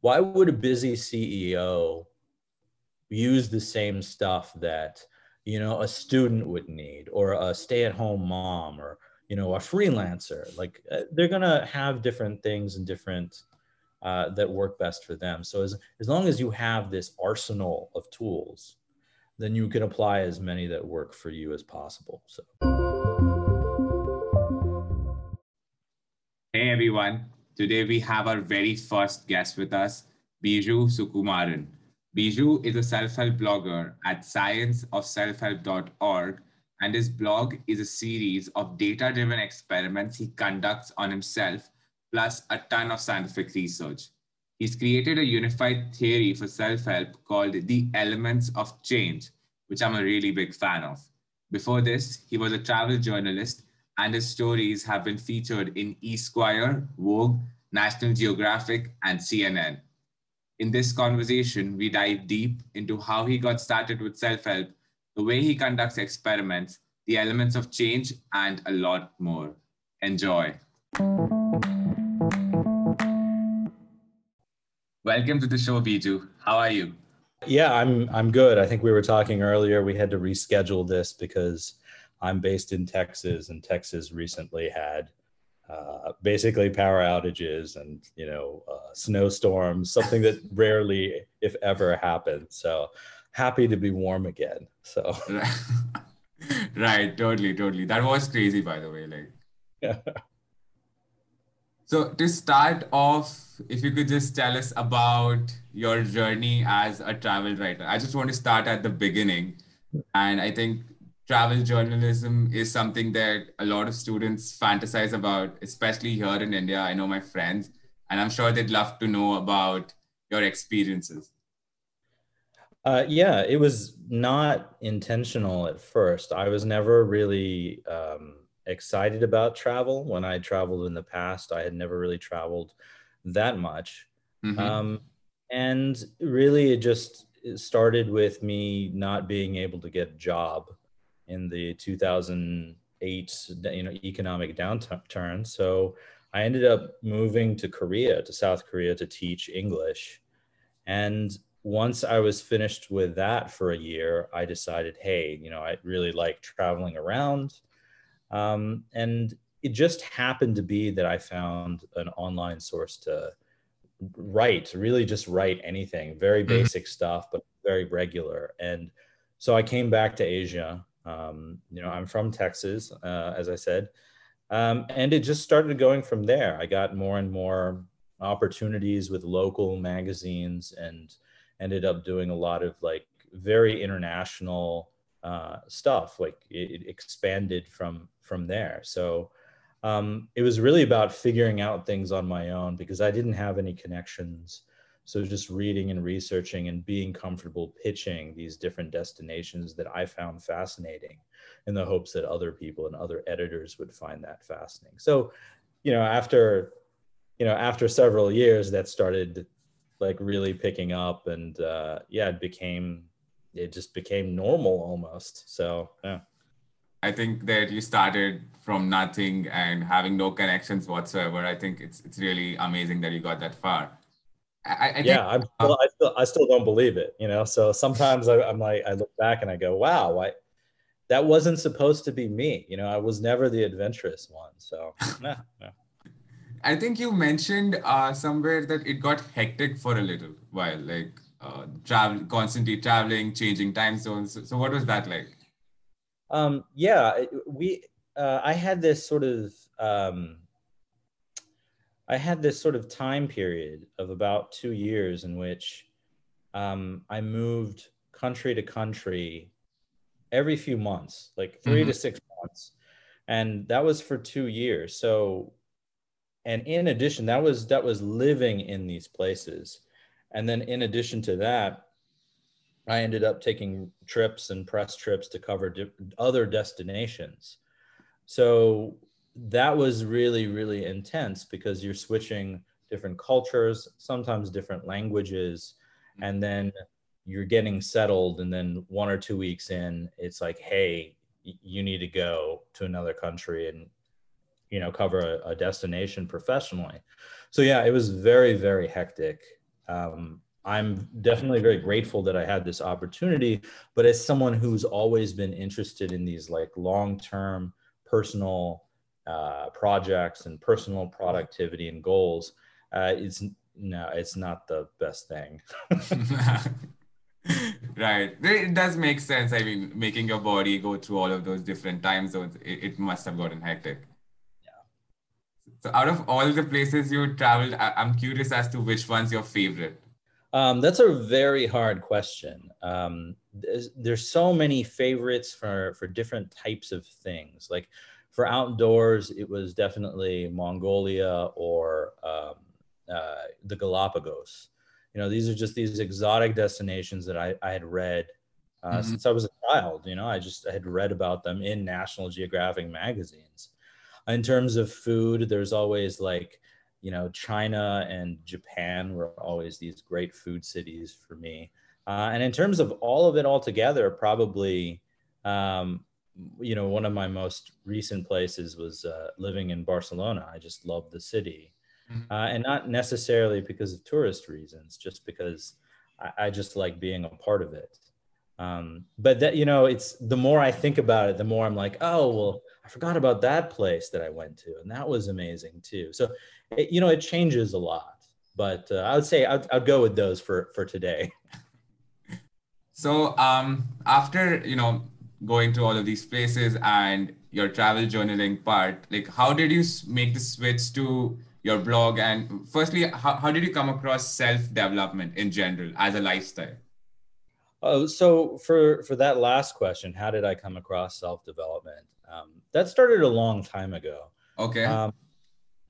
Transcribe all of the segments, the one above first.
Why would a busy CEO use the same stuff that, you know, a student would need, or a stay-at-home mom, or, you know, a freelancer? Like, they're gonna have different things and different that work best for them. So as long as you have this arsenal of tools, then you can apply as many that work for you as possible. So. Hey everyone, today we have our very first guest with us, Biju Sukumaran. Biju is a self-help blogger at scienceofselfhelp.org, and his blog is a series of data-driven experiments he conducts on himself, plus a ton of scientific research. He's created a unified theory for self-help called the Elements of Change, which I'm a really big fan of. Before this, he was a travel journalist, and his stories have been featured in Esquire, Vogue, National Geographic, and CNN. In this conversation, we dive deep into how he got started with self-help, the way he conducts experiments, the elements of change, and a lot more. Enjoy. Welcome to the show, Biju. How are you? Yeah, I'm good. I think we were talking earlier. We had to reschedule this because I'm based in Texas, and Texas recently had basically power outages and, you know, snowstorms, something that rarely, if ever, happens. So happy to be warm again. So right, totally. That was crazy, by the way. Like, yeah. So to start off, if you could just tell us about your journey as a travel writer. I just want to start at the beginning. And I think travel journalism is something that a lot of students fantasize about, especially here in India. I know my friends, and I'm sure they'd love to know about your experiences. Yeah, it was not intentional at first. I was never really excited about travel. When I traveled in the past, I had never really traveled that much. Mm-hmm. And really it started with me not being able to get a job in the 2008, you know, economic downturn. So I ended up moving to South Korea to teach English. And once I was finished with that for a year, I decided, hey, you know, I really like traveling around. And it just happened to be that I found an online source to really just write anything, very basic stuff, but very regular. And so I came back to Asia. You know, I'm from Texas, as I said, and it just started going from there. I got more and more opportunities with local magazines and ended up doing a lot of like very international stuff. Like it expanded from there. So it was really about figuring out things on my own because I didn't have any connections. So just reading and researching and being comfortable pitching these different destinations that I found fascinating in the hopes that other people and other editors would find that fascinating. So, you know, after several years, that started like really picking up, and yeah, it just became normal almost. So yeah. I think that you started from nothing and having no connections whatsoever. I think it's really amazing that you got that far. I still don't believe it, you know? So sometimes I'm like, I look back and I go, wow, that wasn't supposed to be me. You know, I was never the adventurous one. So no. I think you mentioned somewhere that it got hectic for a little while, like constantly traveling, changing time zones. So what was that like? Yeah, I had this sort of, time period of about 2 years in which I moved country to country every few months, like 3 to 6 months. And that was for 2 years. So, and in addition, that was living in these places. And then in addition to that, I ended up taking trips and press trips to cover other destinations. So that was really, really intense because you're switching different cultures, sometimes different languages, and then you're getting settled. And then 1 or 2 weeks in, it's like, hey, you need to go to another country and, you know, cover a destination professionally. So yeah, it was very, very hectic. I'm definitely very grateful that I had this opportunity, but as someone who's always been interested in these like long-term personal projects and personal productivity and goals, it's not the best thing. Right. It does make sense. I mean, making your body go through all of those different time zones, it must have gotten hectic. Yeah. So out of all the places you traveled, I'm curious as to which one's your favorite. That's a very hard question. There's so many favorites for different types of things. Like for outdoors, it was definitely Mongolia or the Galapagos. You know, these are just these exotic destinations that I had read since I was a child. You know, I had read about them in National Geographic magazines. In terms of food, there's always like, you know, China and Japan were always these great food cities for me. And in terms of all of it all together, probably, you know, one of my most recent places was living in Barcelona. I just loved the city. And not necessarily because of tourist reasons, just because I just like being a part of it. But that, you know, it's the more I think about it, the more I'm like, oh, well, I forgot about that place that I went to. And that was amazing too. So, you know, it changes a lot, but I would say I'd go with those for today. So after, you know, going to all of these places and your travel journaling part, like how did you make the switch to your blog? And firstly, how did you come across self-development in general as a lifestyle? Oh, so for that last question, how did I come across self-development? That started a long time ago. Okay.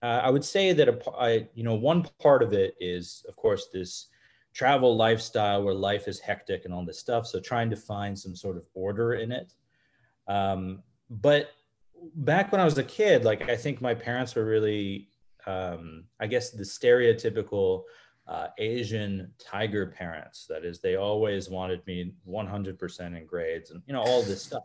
I would say that, you know, one part of it is, of course, this travel lifestyle where life is hectic and all this stuff. So trying to find some sort of order in it. But back when I was a kid, like I think my parents were really, I guess, the stereotypical Asian tiger parents. That is, they always wanted me 100% in grades and, you know, all this stuff.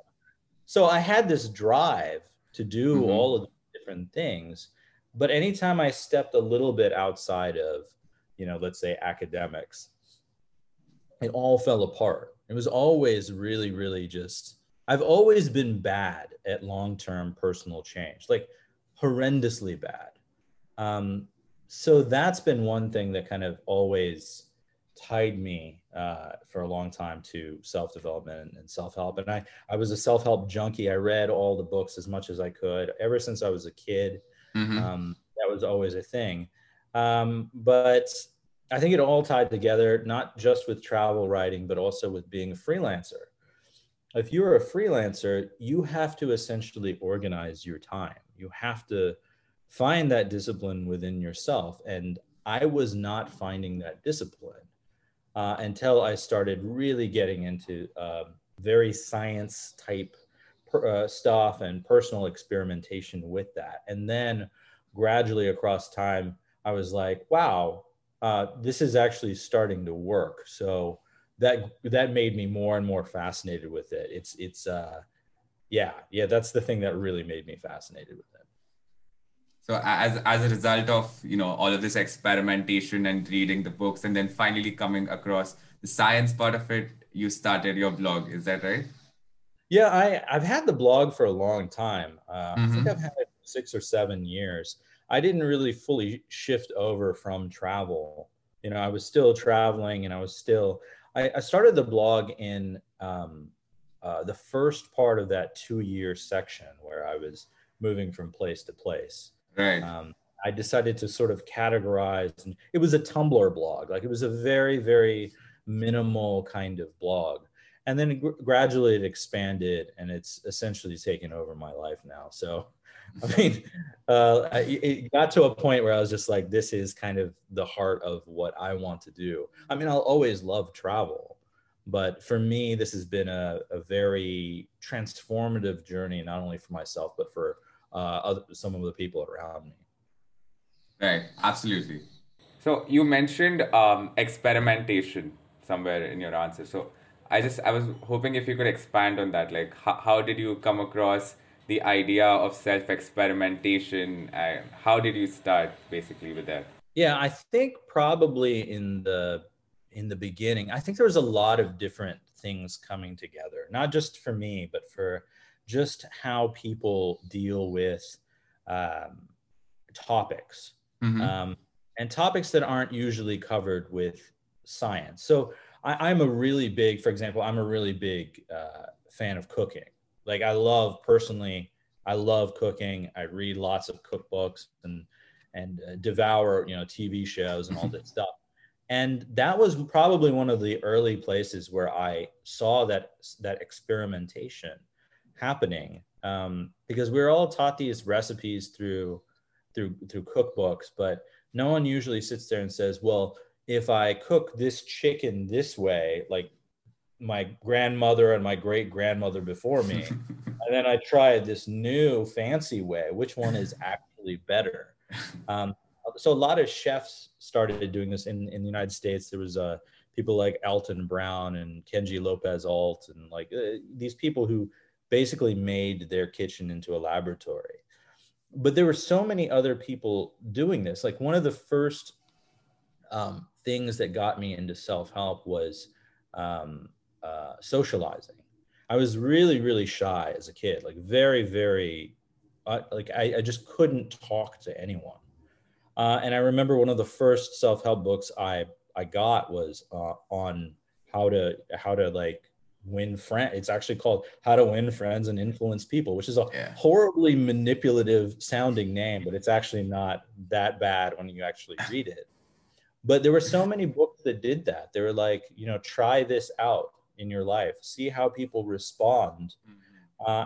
So I had this drive to do all of the different things, but anytime I stepped a little bit outside of, you know, let's say academics, it all fell apart. It was always really, really just, I've always been bad at long-term personal change, like horrendously bad. So that's been one thing that kind of always tied me for a long time to self-development and self-help. And I was a self-help junkie. I read all the books as much as I could ever since I was a kid. That was always a thing. But I think it all tied together, not just with travel writing, but also with being a freelancer. If you're a freelancer, you have to essentially organize your time. You have to find that discipline within yourself. And I was not finding that discipline until I started really getting into very science type stuff and personal experimentation with that. And then gradually across time, I was like, wow, this is actually starting to work. So that made me more and more fascinated with it. Yeah, that's the thing that really made me fascinated with it. So as a result of, you know, all of this experimentation and reading the books and then finally coming across the science part of it, you started your blog. Is that right? Yeah, I've had the blog for a long time. I think I've had it for 6 or 7 years. I didn't really fully shift over from travel. You know, I was still traveling and I started the blog in the first part of that 2-year section where I was moving from place to place. Right. I decided to sort of categorize, and it was a Tumblr blog. Like it was a very, very minimal kind of blog. And then gradually it expanded and it's essentially taken over my life now. So, I mean, it got to a point where I was just like, this is kind of the heart of what I want to do. I mean, I'll always love travel, but for me, this has been a very transformative journey, not only for myself, but for some of the people around me. Right, absolutely. So you mentioned experimentation somewhere in your answer. So I was hoping if you could expand on that. Like, how did you come across the idea of self-experimentation? How did you start basically with that? Yeah, I think probably in the beginning, I think there was a lot of different things coming together, not just for me, but for just how people deal with topics, mm-hmm. And topics that aren't usually covered with science. So I'm a really big fan of cooking. Like I love cooking. I read lots of cookbooks and devour, TV shows and all that stuff. And that was probably one of the early places where I saw that experimentation happening, because we were all taught these recipes through cookbooks, but no one usually sits there and says, well, if I cook this chicken this way, like my grandmother and my great-grandmother before me, and then I try this new fancy way, which one is actually better? So a lot of chefs started doing this in the United States. There was people like Alton Brown and Kenji Lopez Alt, and like these people who basically made their kitchen into a laboratory. But there were so many other people doing this. Like one of the first things that got me into self-help was socializing. I was really, really shy as a kid, like very, very, I just couldn't talk to anyone. And I remember one of the first self-help books I got was on how to like win friends. It's actually called How to Win Friends and Influence People, which is a horribly manipulative sounding name, but it's actually not that bad when you actually read it. But there were so many books that did that. They were like, try this out in your life, see how people respond,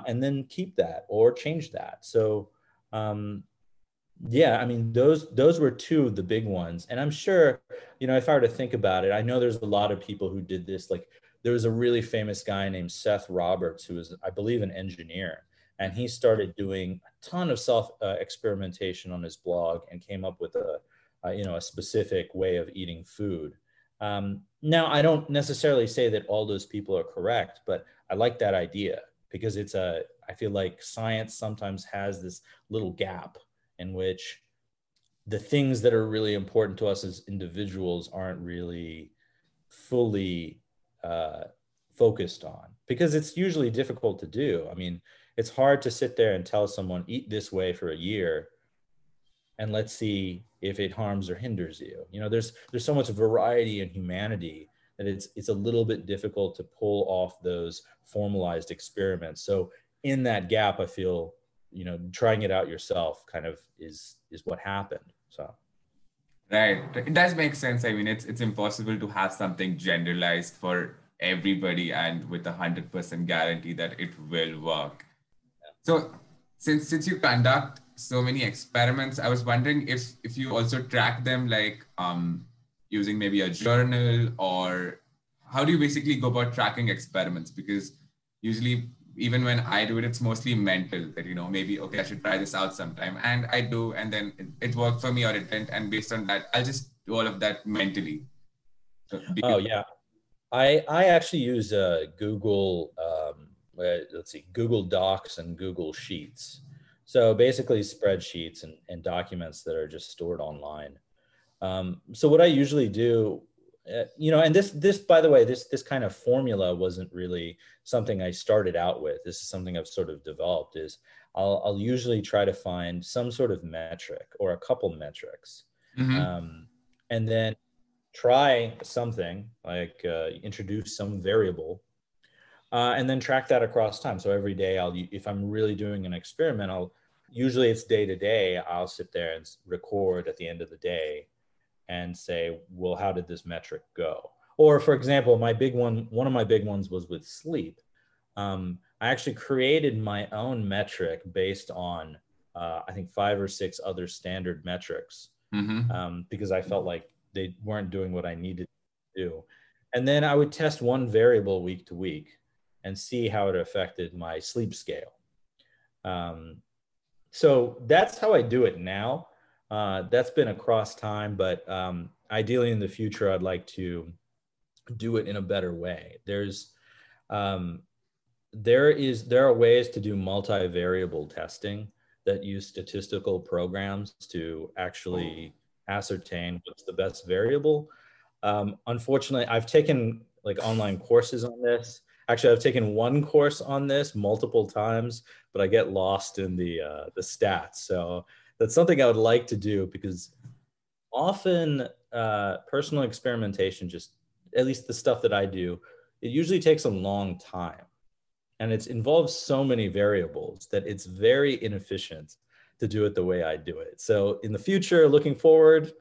and then keep that or change that. So, yeah, I mean, those were two of the big ones. And I'm sure, if I were to think about it, I know there's a lot of people who did this. Like there was a really famous guy named Seth Roberts, who was, I believe, an engineer. And he started doing a ton of self-experimentation on his blog and came up with a specific way of eating food. Now, I don't necessarily say that all those people are correct, but I like that idea because I feel like science sometimes has this little gap in which the things that are really important to us as individuals aren't really fully focused on, because it's usually difficult to do. I mean, it's hard to sit there and tell someone, eat this way for a year and let's see if it harms or hinders you. There's so much variety in humanity that it's a little bit difficult to pull off those formalized experiments. So in that gap, I feel, trying it out yourself kind of is what happened. So. Right, it does make sense. I mean, it's impossible to have something generalized for everybody and with 100% guarantee that it will work. Yeah. So since you conduct so many experiments, I was wondering if you also track them, like using maybe a journal, or how do you basically go about tracking experiments? Because usually, even when I do it, it's mostly mental that, maybe, okay, I should try this out sometime. And I do, and then it worked for me or it didn't. And based on that, I'll just do all of that mentally. Oh, yeah. I actually use Google, Google Docs and Google Sheets. So basically spreadsheets and documents that are just stored online. So what I usually do, and this, by the way, this kind of formula wasn't really something I started out with. This is something I've sort of developed, is I'll usually try to find some sort of metric or a couple metrics, and then try something, like introduce some variable, and then track that across time. So every day, if I'm really doing an experiment, usually it's day to day, I'll sit there and record at the end of the day and say, well, how did this metric go? Or for example, one of my big ones was with sleep. I actually created my own metric based on, I think 5 or 6 other standard metrics, because I felt like they weren't doing what I needed to do. And then I would test one variable week to week and see how it affected my sleep scale. So that's how I do it now. That's been across time, but ideally in the future, I'd like to do it in a better way. There are ways to do multivariable testing that use statistical programs to actually ascertain what's the best variable. Unfortunately, I've taken like online courses on this. Actually, I've taken one course on this multiple times, but I get lost in the stats. So that's something I would like to do, because often personal experimentation, just at least the stuff that I do, it usually takes a long time. And it involves so many variables that it's very inefficient to do it the way I do it. So in the future, looking forward,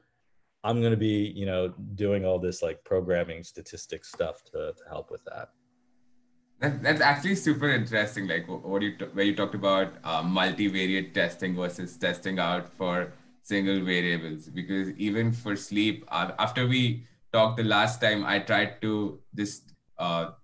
I'm going to be, you know, doing all this like programming statistics stuff to help with that. That's actually super interesting. Like what you where you talked about multivariate testing versus testing out for single variables. Because even for sleep, after we talked the last time, I tried to just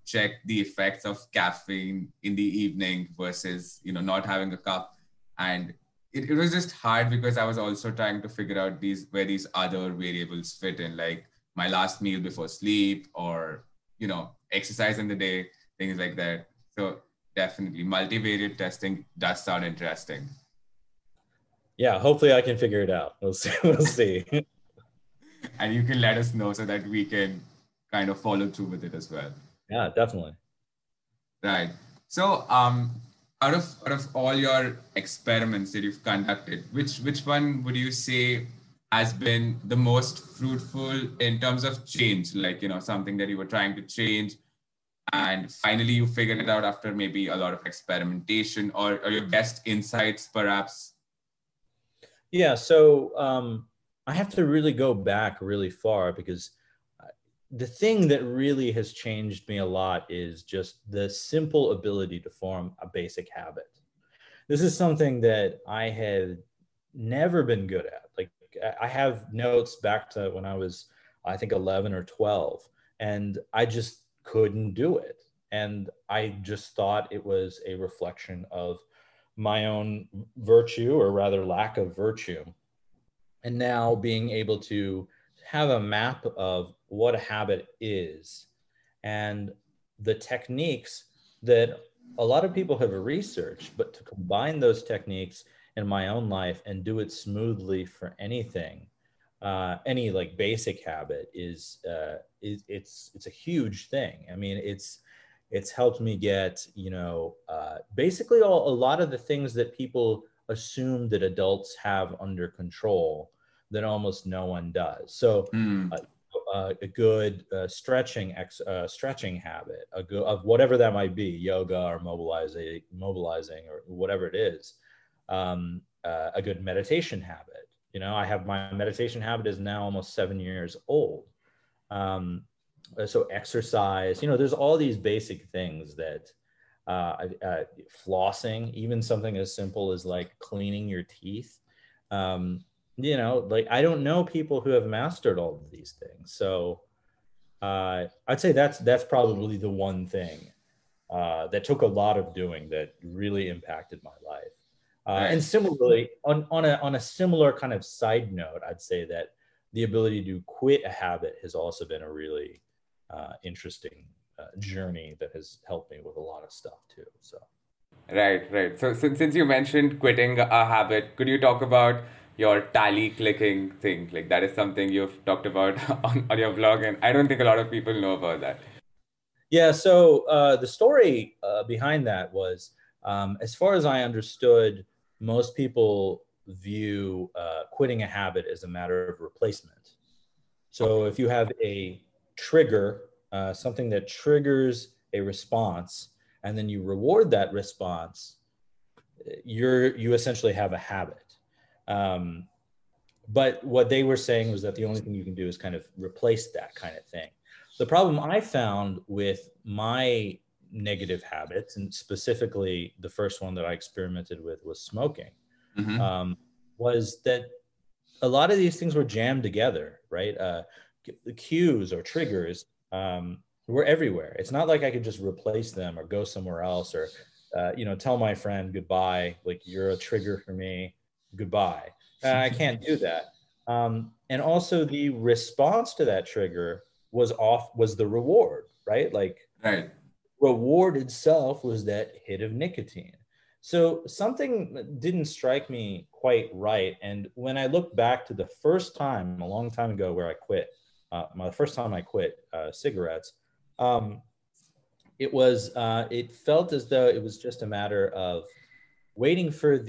check the effects of caffeine in the evening versus, you know, not having a cup, and it was just hard because I was also trying to figure out where these other variables fit in, like my last meal before sleep, or, you know, exercise in the day. Things like that. So definitely multivariate testing does sound interesting. Yeah, hopefully I can figure it out. We'll see. We'll see. And you can let us know so that we can kind of follow through with it as well. Yeah, definitely. Right. So out of all your experiments that you've conducted, which one would you say has been the most fruitful in terms of change? Like, you know, something that you were trying to change, and finally you figured it out after maybe a lot of experimentation, or your best insights perhaps? Yeah, so I have to really go back really far, because the thing that really has changed me a lot is just the simple ability to form a basic habit. This is something that I had never been good at. Like I have notes back to when I was, I think 11 or 12, and I just couldn't do it. And I just thought it was a reflection of my own virtue, or rather lack of virtue. And now being able to have a map of what a habit is and the techniques that a lot of people have researched, but to combine those techniques in my own life and do it smoothly for anything, any like basic habit is it's a huge thing. I mean, it's helped me get, you know, basically a lot of the things that people assume that adults have under control that almost no one does. So a good stretching habit, a good of whatever that might be, yoga or mobilizing or whatever it is, a good meditation habit. You know, I have my meditation habit is now almost 7 years old. So exercise, you know, there's all these basic things that flossing, even something as simple as like cleaning your teeth. You know, like I don't know people who have mastered all of these things. So I'd say that's probably the one thing that took a lot of doing that really impacted my life. And similarly, on a similar kind of side note, I'd say that the ability to quit a habit has also been a really interesting journey that has helped me with a lot of stuff too. So, right. So since you mentioned quitting a habit, could you talk about your tally clicking thing? Like that is something you've talked about on your blog, and I don't think a lot of people know about that. Yeah. So the story behind that was, as far as I understood, most people view quitting a habit as a matter of replacement. So if you have a trigger, something that triggers a response, and then you reward that response, you essentially have a habit. But what they were saying was that the only thing you can do is kind of replace that kind of thing. The problem I found with my negative habits, and specifically the first one that I experimented with was smoking, was that a lot of these things were jammed together, right? The cues or triggers were everywhere. It's not like I could just replace them or go somewhere else or, you know, tell my friend goodbye, like you're a trigger for me, goodbye. I can't do that. And also the response to that trigger was the reward, right? Like, right. Reward itself was that hit of nicotine. So something didn't strike me quite right. And when I look back to the first time, a long time ago, where I quit, my first time I quit cigarettes, it felt as though it was just a matter of waiting for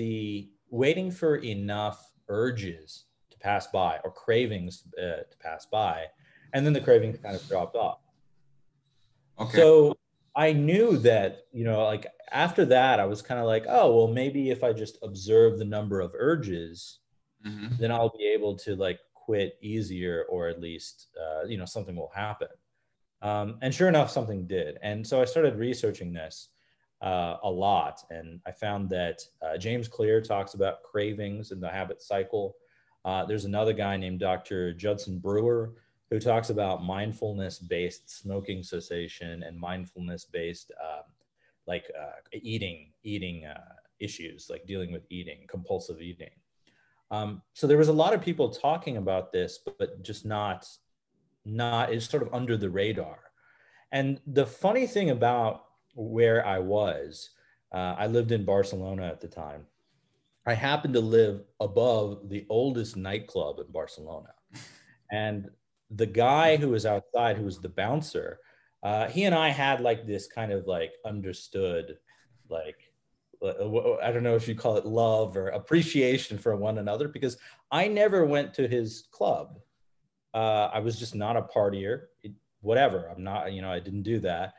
enough urges to pass by, or cravings to pass by, and then the cravings kind of dropped off. Okay. So I knew that, you know, like after that, I was kind of like, oh, well, maybe if I just observe the number of urges, mm-hmm. then I'll be able to like quit easier, or at least, you know, something will happen. And sure enough, something did. And so I started researching this a lot. And I found that James Clear talks about cravings and the habit cycle. There's another guy named Dr. Judson Brewer who talks about mindfulness-based smoking cessation and mindfulness-based eating issues, like dealing with eating, compulsive eating. So there was a lot of people talking about this, but just not it's sort of under the radar. And the funny thing about where I was, I lived in Barcelona at the time. I happened to live above the oldest nightclub in Barcelona. And the guy who was outside, who was the bouncer, he and I had like this kind of like understood, like, I don't know if you call it love or appreciation for one another, because I never went to his club. I was just not a partier, whatever. I'm not, you know, I didn't do that.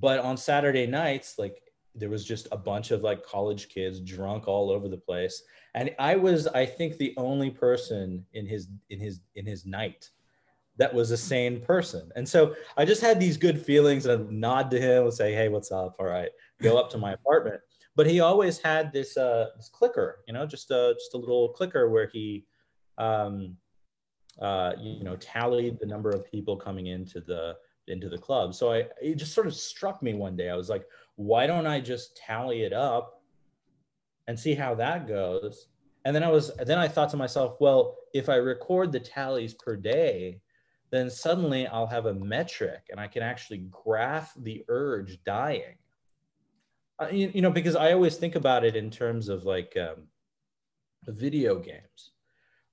But on Saturday nights, like there was just a bunch of like college kids drunk all over the place. And I was, I think, the only person in his night that was a sane person. And so I just had these good feelings, and I'd nod to him and say, hey, what's up? All right, go up to my apartment. But he always had this, this clicker, you know, just a little clicker where he, you know, tallied the number of people coming into the club. So it just sort of struck me one day. I was like, why don't I just tally it up and see how that goes? And then I thought to myself, well, if I record the tallies per day, then suddenly I'll have a metric and I can actually graph the urge dying. You know, because I always think about it in terms of like video games,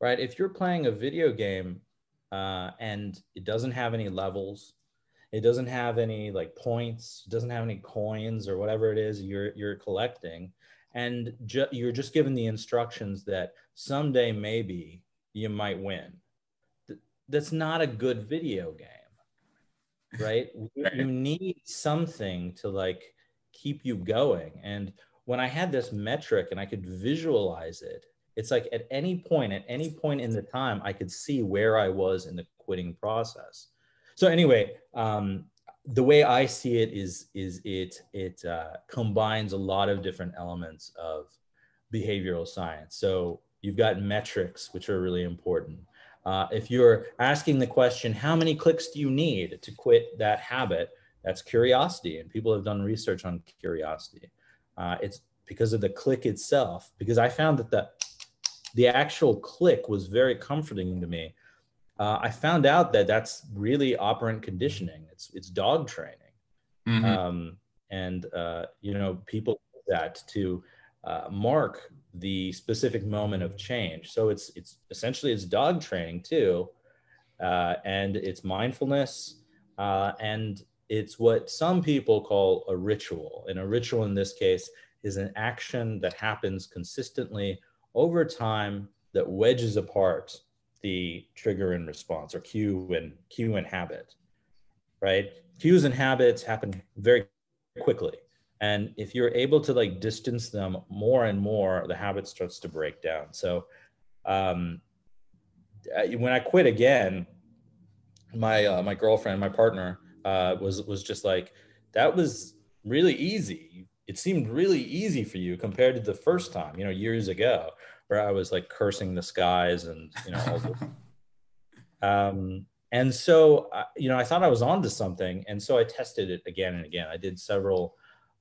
right? If you're playing a video game and it doesn't have any levels, it doesn't have any like points, it doesn't have any coins or whatever it is you're collecting, and you're just given the instructions that someday maybe you might win. That's not a good video game, right? You need something to like keep you going. And when I had this metric and I could visualize it, it's like at any point in the time, I could see where I was in the quitting process. So anyway, the way I see it is it combines a lot of different elements of behavioral science. So you've got metrics, which are really important. If you're asking the question, how many clicks do you need to quit that habit? That's curiosity. And people have done research on curiosity. It's because of the click itself, because I found that the actual click was very comforting to me. I found out that that's really operant conditioning. It's dog training. Mm-hmm. You know, people do that to mark the specific moment of change. So it's essentially dog training too. And it's mindfulness. And it's what some people call a ritual. And a ritual in this case is an action that happens consistently over time that wedges apart the trigger and response, or cue and habit, right? Cues and habits happen very quickly. And if you're able to like distance them more and more, the habit starts to break down. So when I quit again, my girlfriend, my partner, was just like, that was really easy. It seemed really easy for you compared to the first time, you know, years ago, where I was like cursing the skies and, you know, all the... And so, you know, I thought I was onto something. And so I tested it again and again. I did several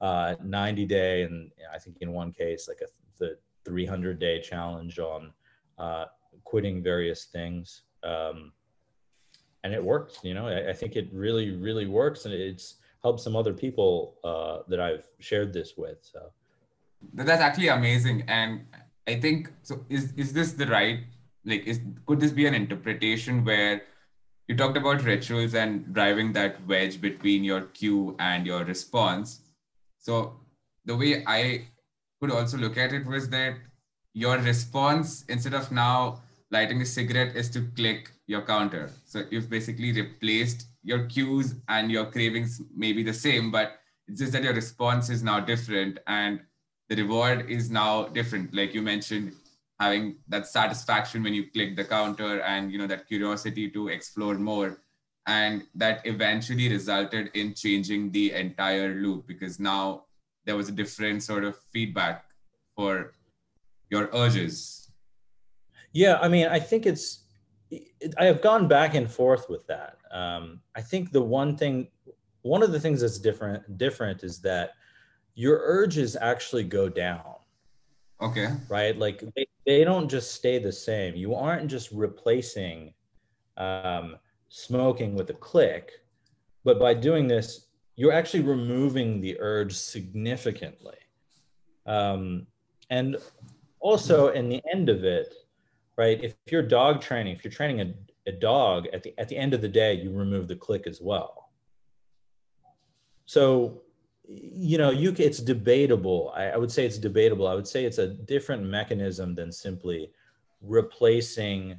90-day, and I think in one case, like the 300-day challenge on quitting various things. And it worked, you know, I think it really, really works. And it's helped some other people that I've shared this with. So That's actually amazing. And I think, so is this the right, like, could this be an interpretation where you talked about rituals and driving that wedge between your cue and your response? So the way I could also look at it was that your response, instead of now lighting a cigarette, is to click your counter. So you've basically replaced your cues, and your cravings may be the same, but it's just that your response is now different and the reward is now different. Like you mentioned, having that satisfaction when you click the counter and, you know, that curiosity to explore more. And that eventually resulted in changing the entire loop, because now there was a different sort of feedback for your urges. Yeah, I mean, I think I have gone back and forth with that. I think one of the things that's different is that your urges actually go down. Okay. Right? Like they don't just stay the same. You aren't just replacing smoking with a click, but by doing this, you're actually removing the urge significantly. And also in the end of it, right? If you're dog training, if you're training a dog, at the end of the day, you remove the click as well. So, you know, it's debatable. I would say it's debatable. I would say it's a different mechanism than simply replacing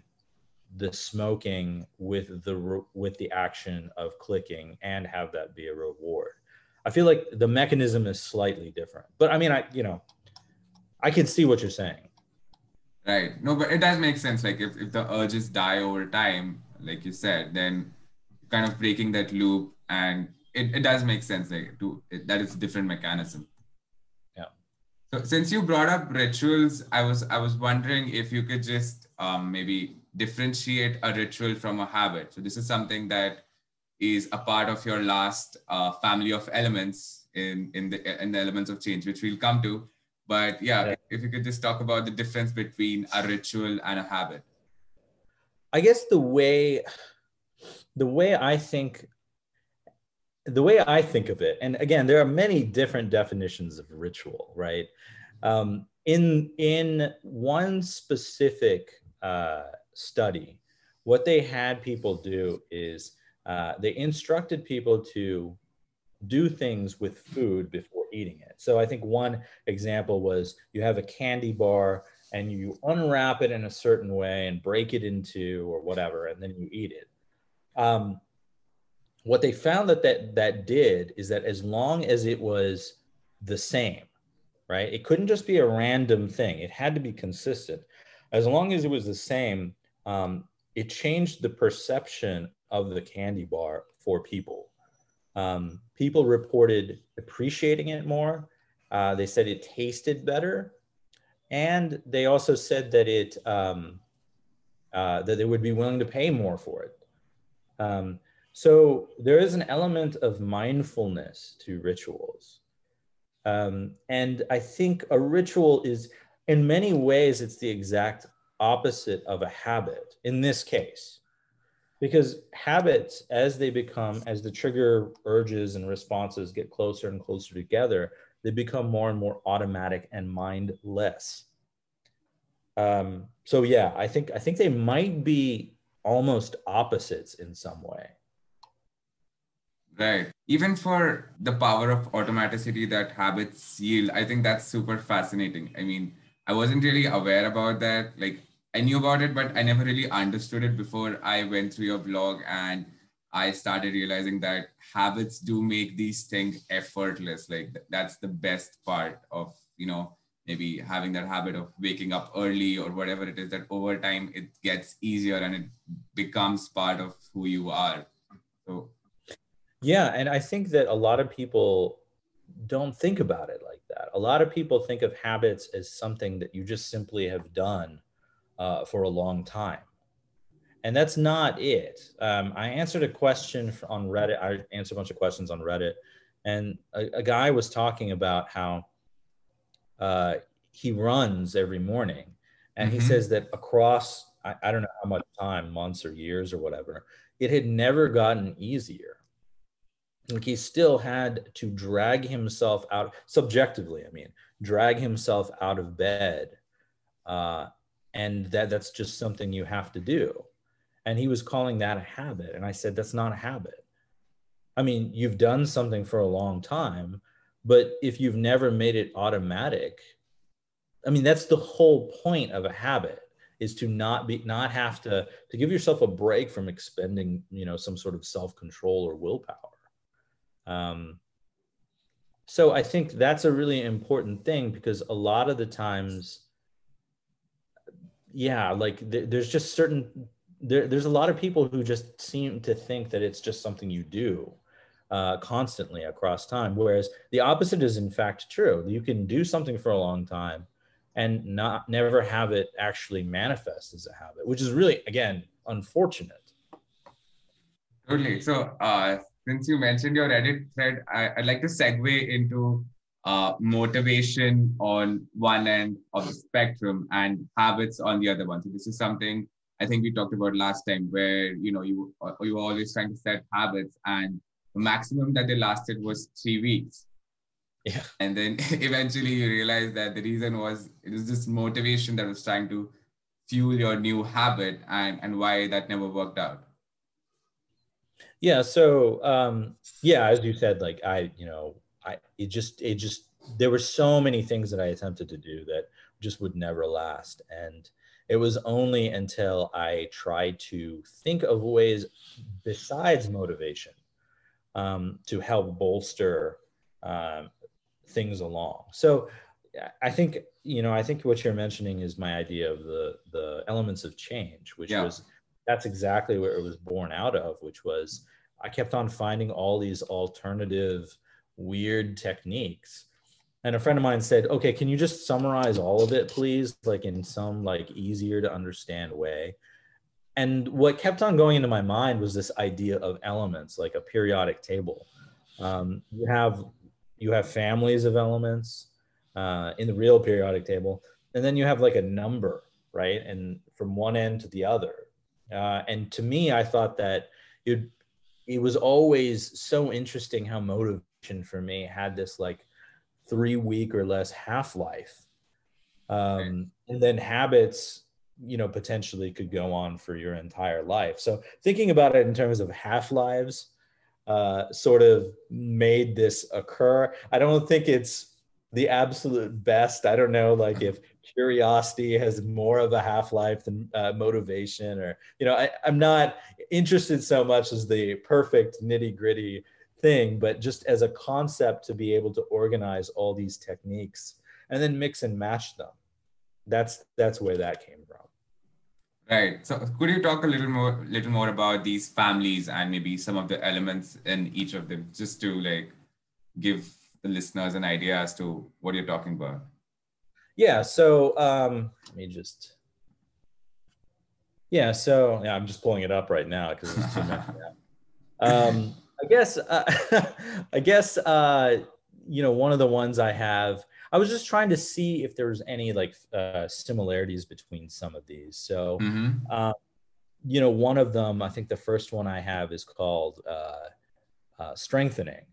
the smoking with the action of clicking and have that be a reward. I feel like the mechanism is slightly different, but I mean, I can see what you're saying. Right. No, but it does make sense. Like if the urges die over time, like you said, then kind of breaking that loop, and it does make sense. That is a different mechanism. Yeah. So since you brought up rituals, I was wondering if you could just maybe differentiate a ritual from a habit. So this is something that is a part of your last family of elements in the Elements of Change, which we'll come to. But yeah, if you could just talk about the difference between a ritual and a habit. I guess the way I think of it, and again, there are many different definitions of ritual, right? In one specific study, what they had people do is they instructed people to do things with food before eating it. So I think one example was you have a candy bar and you unwrap it in a certain way and break it into or whatever, and then you eat it. What they found that did is that as long as it was the same, right? It couldn't just be a random thing. It had to be consistent. As long as it was the same, it changed the perception of the candy bar for people. People reported appreciating it more. They said it tasted better. And they also said that that they would be willing to pay more for it. So there is an element of mindfulness to rituals. And I think a ritual is, in many ways, it's the exact opposite of a habit in this case. Because habits, as the trigger urges and responses get closer and closer together, they become more and more automatic and mindless. So yeah, I think they might be almost opposites in some way. Right. Even for the power of automaticity that habits yield, I think that's super fascinating. I mean, I wasn't really aware about that. Like, I knew about it, but I never really understood it before I went through your blog and I started realizing that habits do make these things effortless. Like that's the best part of, you know, maybe having that habit of waking up early or whatever it is, that over time it gets easier and it becomes part of who you are. So. Yeah. And I think that a lot of people don't think about it like that. A lot of people think of habits as something that you just simply have done for a long time. And that's not it. I answered a question on Reddit. I answered a bunch of questions on Reddit. And a guy was talking about how he runs every morning. And he says that across, I don't know how much time, months or years or whatever, it had never gotten easier. Like he still had to drag himself out, subjectively, I mean, drag himself out of bed. And that's just something you have to do. And he was calling that a habit. And I said, that's not a habit. I mean, you've done something for a long time, but if you've never made it automatic, I mean, that's the whole point of a habit, is to not have to give yourself a break from expending, you know, some sort of self-control or willpower. So I think that's a really important thing, because a lot of the times, yeah, like there's just certain, there's a lot of people who just seem to think that it's just something you do constantly across time. Whereas the opposite is in fact true. You can do something for a long time and never have it actually manifest as a habit, which is really, again, unfortunate. Totally. So since you mentioned your Reddit thread, I'd like to segue into motivation on one end of the spectrum and habits on the other one. So this is something I think we talked about last time, where, you know, you were always trying to set habits, and the maximum that they lasted was 3 weeks. Yeah. And then eventually you realize that the reason was, it was just motivation that was trying to fuel your new habit, and why that never worked out. Yeah. So, yeah, as you said, like there were so many things that I attempted to do that just would never last. And it was only until I tried to think of ways besides motivation to help bolster things along. So I think, you know, I think what you're mentioning is my idea of the elements of change, which was, that's exactly where it was born out of, which was, I kept on finding all these alternative weird techniques. And a friend of mine said, okay, can you just summarize all of it, please? Like in some like easier to understand way. And what kept on going into my mind was this idea of elements, like a periodic table. You have families of elements in the real periodic table, and then you have like a number, right? And from one end to the other. And to me, I thought that it was always so interesting how motivation for me had this like 3 week or less half-life. And then habits, you know, potentially could go on for your entire life. So thinking about it in terms of half-lives sort of made this occur. I don't think it's the absolute best. I don't know, like if curiosity has more of a half-life than motivation, or, you know, I'm not interested so much as the perfect nitty-gritty thing, but just as a concept to be able to organize all these techniques and then mix and match them. That's where that came from. Right. So could you talk a little more about these families and maybe some of the elements in each of them, just to like give the listeners an idea as to what you're talking about? Yeah. So I'm just pulling it up right now because it's too much. I guess, you know, one of the ones I was just trying to see if there was any like similarities between some of these. So, you know, one of them, I think the first one I have is called strengthening.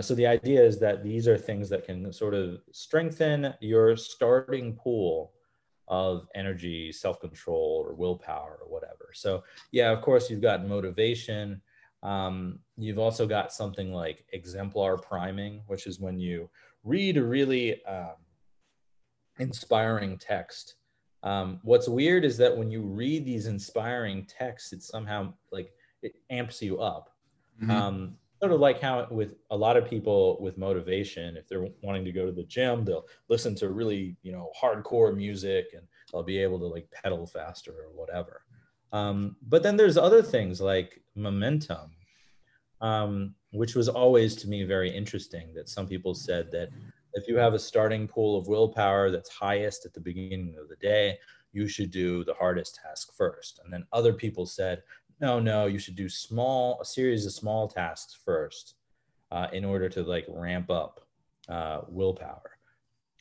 So the idea is that these are things that can sort of strengthen your starting pool of energy, self-control, or willpower, or whatever. So yeah, of course you've got motivation. You've also got something like exemplar priming, which is when you read a really inspiring text. What's weird is that when you read these inspiring texts, it somehow like it amps you up. Sort of like how with a lot of people with motivation, if they're wanting to go to the gym, they'll listen to really, you know, hardcore music, and they'll be able to like pedal faster or whatever. But then there's other things like momentum, which was always to me very interesting, that some people said that if you have a starting pool of willpower that's highest at the beginning of the day, you should do the hardest task first. And then other people said, no, you should do a series of small tasks first in order to like ramp up willpower.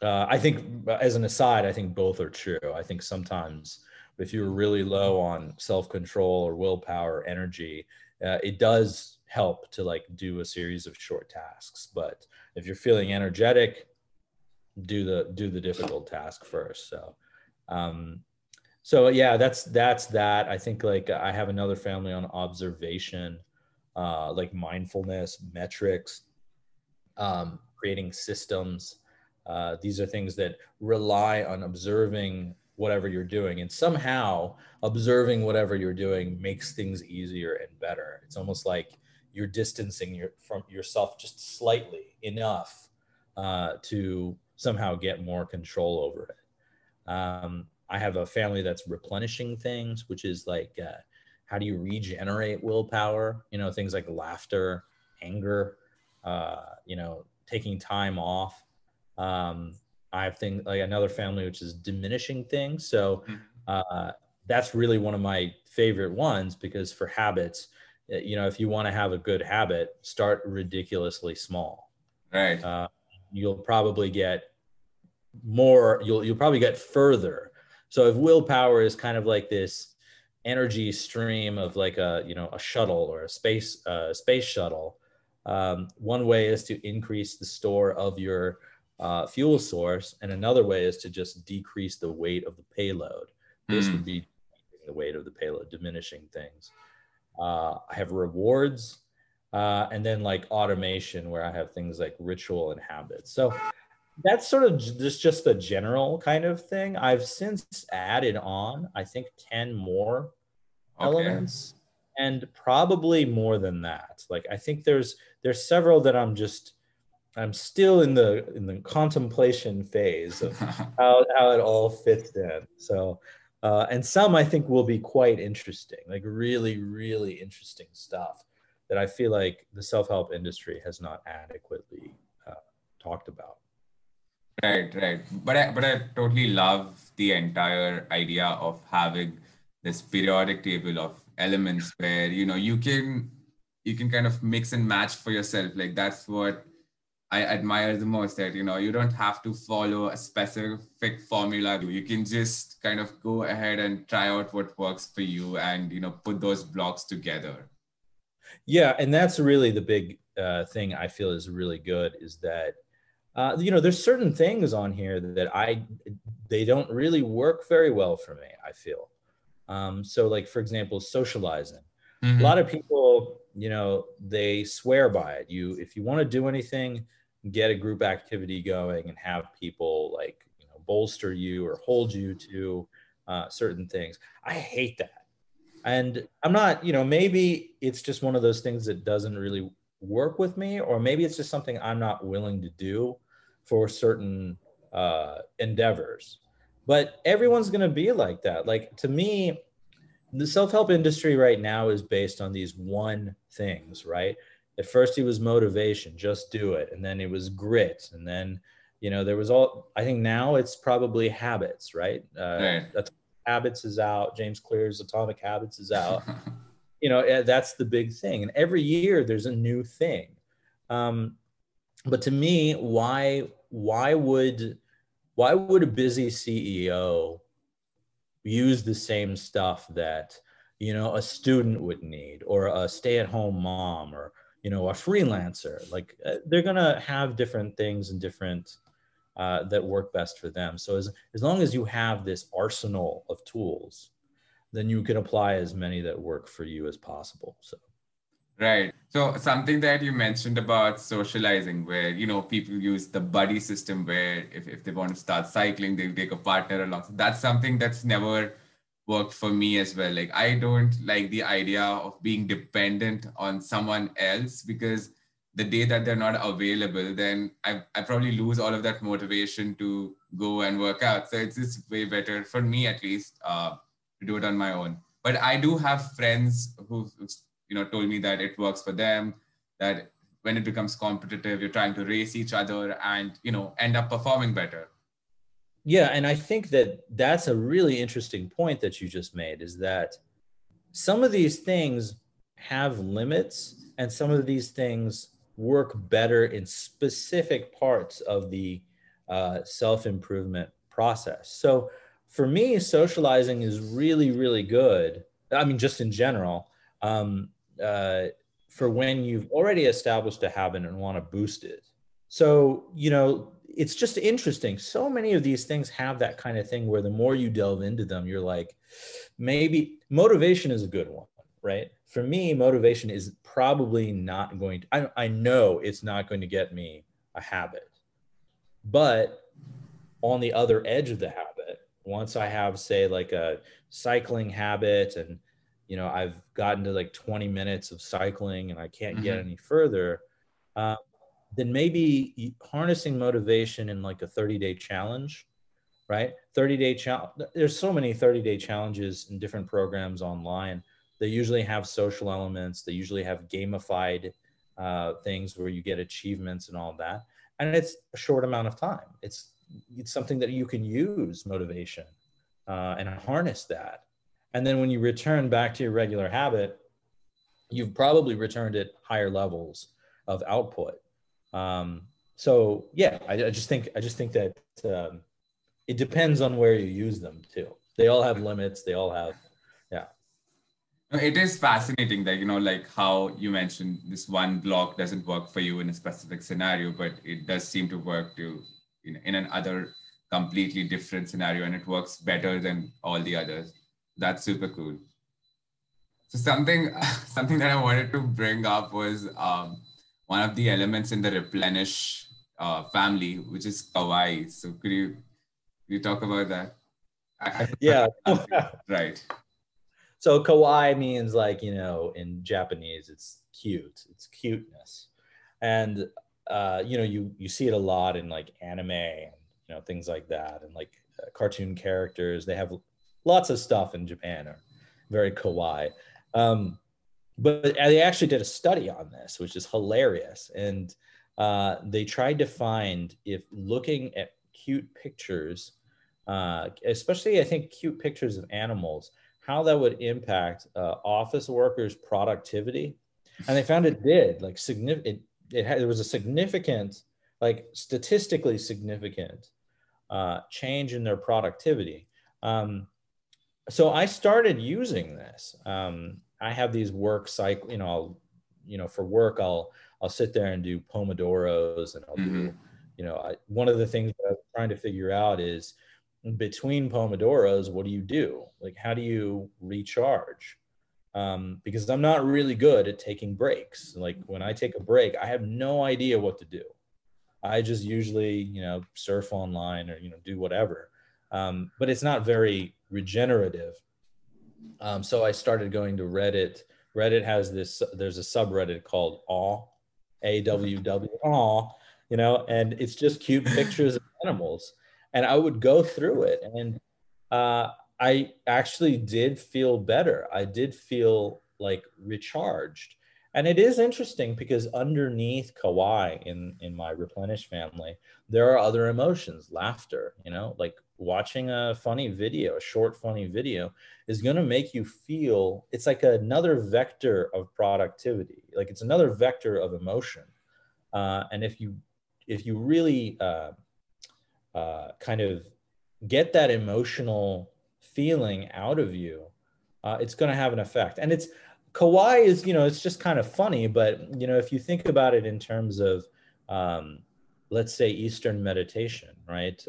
I think, as an aside, I think both are true. I think sometimes if you're really low on self-control or willpower or energy, it does help to like do a series of short tasks. But if you're feeling energetic, do the difficult task first. So, so yeah, that's that. I think like I have another family on observation, like mindfulness, metrics, creating systems. These are things that rely on observing whatever you're doing, and somehow observing whatever you're doing makes things easier and better. It's almost like you're distancing from yourself just slightly enough to somehow get more control over it. I have a family that's replenishing things, which is like, how do you regenerate willpower? You know, things like laughter, anger, you know, taking time off. I have things like another family, which is diminishing things. So that's really one of my favorite ones, because for habits, you know, if you want to have a good habit, start ridiculously small. Right. You'll probably get more, you'll probably get further. So if willpower is kind of like this energy stream of like a, you know, a shuttle or a space shuttle, one way is to increase the store of your fuel source, and another way is to just decrease the weight of the payload. This would be the weight of the payload, diminishing things. I have rewards, and then like automation, where I have things like ritual and habits. So that's sort of just the general kind of thing. I've since added on, I think, 10 more elements, and probably more than that. Like I think there's several that I'm still in the contemplation phase of how it all fits in. So, and some I think will be quite interesting, like really, really interesting stuff that I feel like the self-help industry has not adequately talked about. Right, right. But I totally love the entire idea of having this periodic table of elements where, you know, you can kind of mix and match for yourself. Like that's what I admire the most, that, you know, you don't have to follow a specific formula. You can just kind of go ahead and try out what works for you and, you know, put those blocks together. Yeah. And that's really the big thing I feel is really good, is that, you know, there's certain things on here that they don't really work very well for me, I feel. So like, for example, socializing. A lot of people, you know, they swear by it. If you want to do anything, get a group activity going and have people like, you know, bolster you or hold you to certain things. I hate that. And I'm not, you know, maybe it's just one of those things that doesn't really work with me, or maybe it's just something I'm not willing to do for certain endeavors. But everyone's going to be like that. Like, to me, the self-help industry right now is based on these one things, right? At first it was motivation, just do it. And then it was grit. And then, you know, there was I think now it's probably habits, right? Habits is out. James Clear's Atomic Habits is out. You know, that's the big thing. And every year there's a new thing. But to me, why would a busy CEO use the same stuff that, you know, a student would need, or a stay-at-home mom, or, you know, a freelancer? Like they're gonna have different things and different that work best for them. So as long as you have this arsenal of tools, then you can apply as many that work for you as possible. So. Right. So something that you mentioned about socializing, where, you know, people use the buddy system, where if they want to start cycling, they'll take a partner along. So that's something that's never worked for me as well. Like, I don't like the idea of being dependent on someone else, because the day that they're not available, then I probably lose all of that motivation to go and work out. So it's just way better for me, at least, to do it on my own. But I do have friends who've, you know, told me that it works for them, that when it becomes competitive, you're trying to race each other and, you know, end up performing better. Yeah. And I think that that's a really interesting point that you just made, is that some of these things have limits, and some of these things work better in specific parts of the self-improvement process. So for me, socializing is really, really good. I mean, just in general, for when you've already established a habit and want to boost it. So, you know, it's just interesting. So many of these things have that kind of thing where the more you delve into them, you're like, maybe motivation is a good one, right? For me, motivation is probably not going to, I know it's not going to get me a habit, but on the other edge of the habit, once I have, say, like a cycling habit, and, you know, I've gotten to like 20 minutes of cycling and I can't get any further, then maybe harnessing motivation in like a 30-day challenge, right? 30-day challenge. There's so many 30-day challenges in different programs online. They usually have social elements. They usually have gamified things where you get achievements and all that. And it's a short amount of time. It's something that you can use motivation and harness that. And then when you return back to your regular habit, you've probably returned at higher levels of output. So yeah, I just think that it depends on where you use them too. They all have limits. They all have, yeah. It is fascinating that, you know, like how you mentioned this one block doesn't work for you in a specific scenario, but it does seem to work to, you know, in another completely different scenario, and it works better than all the others. That's super cool. So something that I wanted to bring up was, one of the elements in the replenish family, which is kawaii. So could you talk about that? Yeah. Right. So kawaii means, like, you know, in Japanese, it's cute. It's cuteness. And, you know, you see it a lot in like anime, and, you know, things like that. And like cartoon characters, they have lots of stuff in Japan are very kawaii. But they actually did a study on this, which is hilarious. And they tried to find if looking at cute pictures, especially I think cute pictures of animals, how that would impact office workers' productivity. And they found it did, like significant, there was a significant, like statistically significant change in their productivity. So I started using this. I have these work cycle, you know, for work, I'll sit there and do Pomodoros, and I'll do, you know, one of the things that I'm trying to figure out is between Pomodoros, what do you do? Like, how do you recharge? Because I'm not really good at taking breaks. Like when I take a break, I have no idea what to do. I just usually, you know, surf online or, you know, do whatever. But it's not very regenerative. So I started going to Reddit. Reddit has this, there's a subreddit called Aw, A-W-W, Aw, you know, and it's just cute pictures of animals. And I would go through it, and I actually did feel better. I did feel like recharged. And it is interesting because underneath kawaii in my replenish family, there are other emotions, laughter, you know, like watching a funny video, a short funny video is going to make you feel, it's like another vector of productivity. Like it's another vector of emotion. And if you really kind of get that emotional feeling out of you, it's going to have an effect. And it's, kawaii is, you know, it's just kind of funny, but, you know, if you think about it in terms of, let's say, Eastern meditation, right?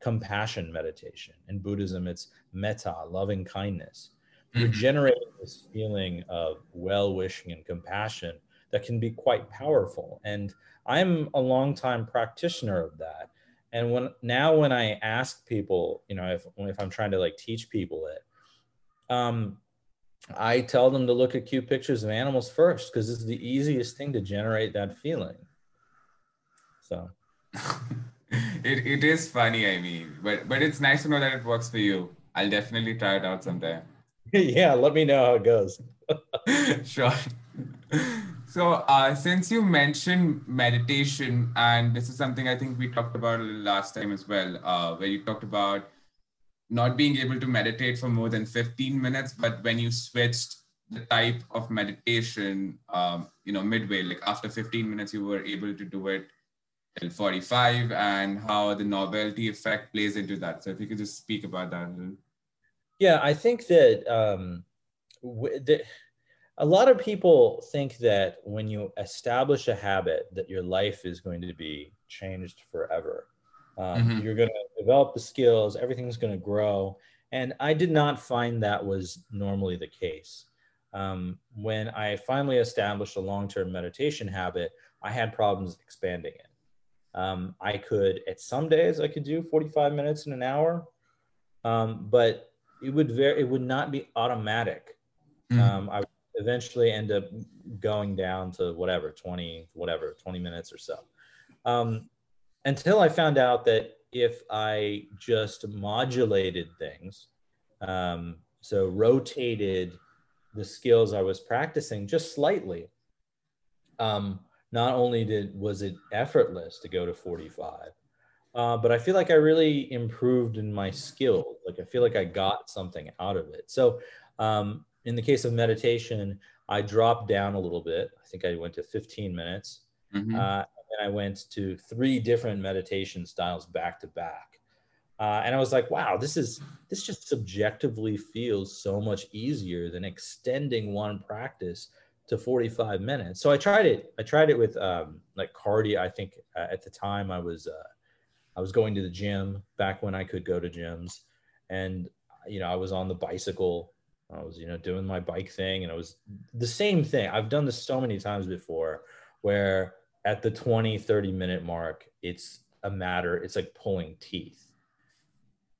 Compassion meditation. In Buddhism, it's metta, loving kindness. You're generating this feeling of well-wishing and compassion that can be quite powerful. And I'm a long-time practitioner of that. And when I ask people, you know, if I'm trying to like teach people it, I tell them to look at cute pictures of animals first, because it's the easiest thing to generate that feeling. So it is funny, I mean, but it's nice to know that it works for you. I'll definitely try it out sometime. Yeah, let me know how it goes. Sure. So since you mentioned meditation, and this is something I think we talked about last time as well, where you talked about not being able to meditate for more than 15 minutes, but when you switched the type of meditation, you know, midway, like after 15 minutes, you were able to do it till 45, and how the novelty effect plays into that. So if you could just speak about that. Yeah, I think that a lot of people think that when you establish a habit, that your life is going to be changed forever. You're going to develop the skills, everything's going to grow. And I did not find that was normally the case. When I finally established a long-term meditation habit, I had problems expanding it. I could, at some days, I could do 45 minutes in an hour, but it would not be automatic. I would eventually end up going down to whatever, 20 minutes or so. Until I found out that if I just modulated things, so rotated the skills I was practicing just slightly, not only was it effortless to go to 45, but I feel like I really improved in my skill. Like I feel like I got something out of it. So in the case of meditation, I dropped down a little bit. I think I went to 15 minutes. And I went to 3 different meditation styles back to back. And I was like, wow, this just subjectively feels so much easier than extending one practice to 45 minutes. So I tried it. I tried it with like cardio. I think at the time I was going to the gym back when I could go to gyms, and, you know, I was on the bicycle. I was, you know, doing my bike thing, and it was the same thing. I've done this so many times before where at the 20-30 minute mark, it's like pulling teeth.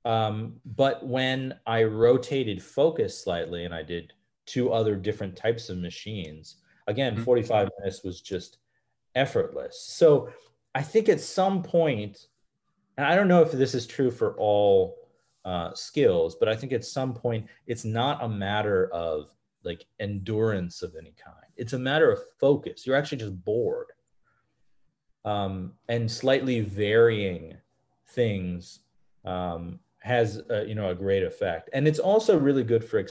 But when I rotated focus slightly and I did 2 other different types of machines, again, 45 minutes was just effortless. So I think at some point, and I don't know if this is true for all skills, but I think at some point, it's not a matter of like endurance of any kind. It's a matter of focus. You're actually just bored. And slightly varying things has a great effect, and it's also really good for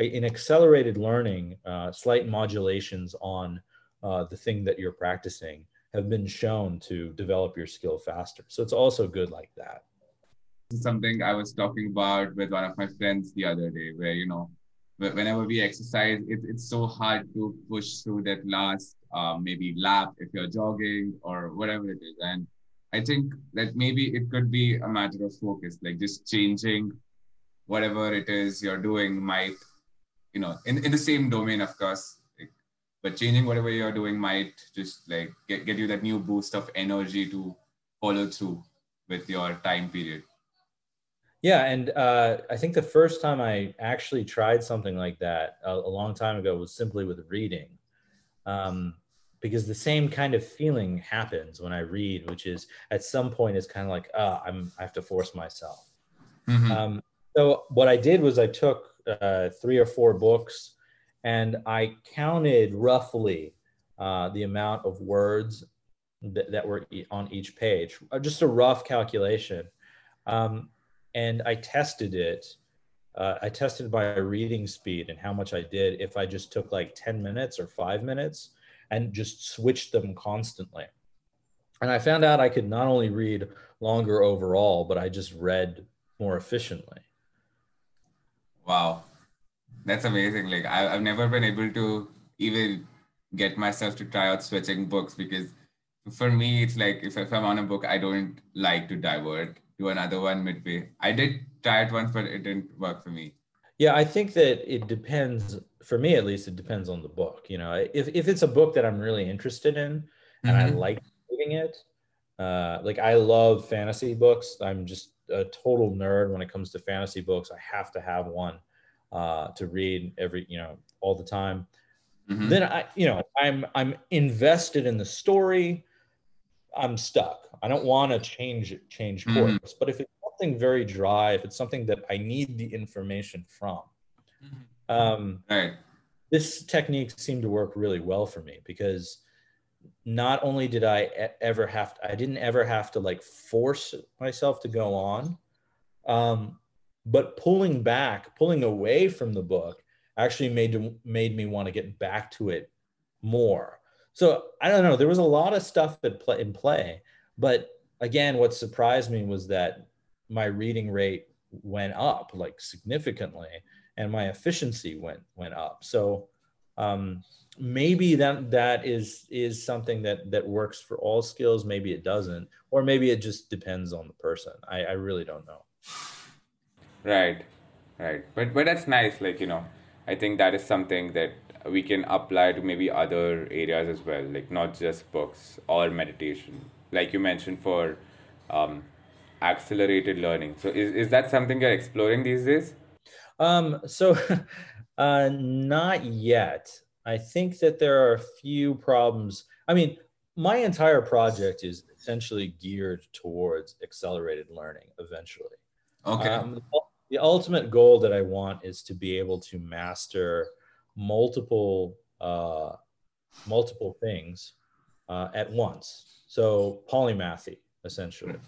in accelerated learning. Slight modulations on the thing that you're practicing have been shown to develop your skill faster. So it's also good like that. This is something I was talking about with one of my friends the other day, where whenever we exercise, it's so hard to push through that last maybe lap if you're jogging or whatever it is. And I think that maybe it could be a matter of focus, like just changing whatever it is you're doing might, in the same domain, of course, but changing whatever you're doing might just like get you that new boost of energy to follow through with your time period. Yeah, and I think the first time I actually tried something like that a long time ago was simply with reading, because the same kind of feeling happens when I read, which is at some point it's kind of like, I have to force myself. So what I did was I took 3 or 4 books, and I counted roughly the amount of words that were on each page, just a rough calculation. And I tested it. I tested my reading speed and how much I did if I just took like 10 minutes or 5 minutes and just switched them constantly. And I found out I could not only read longer overall, but I just read more efficiently. Wow. That's amazing. Like I've never been able to even get myself to try out switching books, because for me, it's like if I'm on a book, I don't like to divert to another one midway. I did try it once, but it didn't work for me. Yeah, I think that it depends, for me at least, it depends on the book. If it's a book that I'm really interested in and I like reading it, like I love fantasy books. I'm just a total nerd when it comes to fantasy books. I have to have one to read all the time. Then I'm invested in the story. I'm stuck. I don't want to change course. But if it's something very dry, if it's something that I need the information from, this technique seemed to work really well for me, because not only did I didn't ever have to like force myself to go on, but pulling away from the book actually made me want to get back to it more. So I don't know, there was a lot of stuff in play, but again, what surprised me was that my reading rate went up like significantly, and my efficiency went up. So Maybe that is something that works for all skills. Maybe it doesn't, or maybe it just depends on the person. I really don't know. Right. But that's nice. Like, I think that is something that we can apply to maybe other areas as well. Like not just books or meditation, like you mentioned for accelerated learning. So is that something you're exploring these days? Not yet. I think that there are a few problems. I mean, my entire project is essentially geared towards accelerated learning eventually. Okay. The ultimate goal that I want is to be able to master multiple things at once. So polymathy, essentially.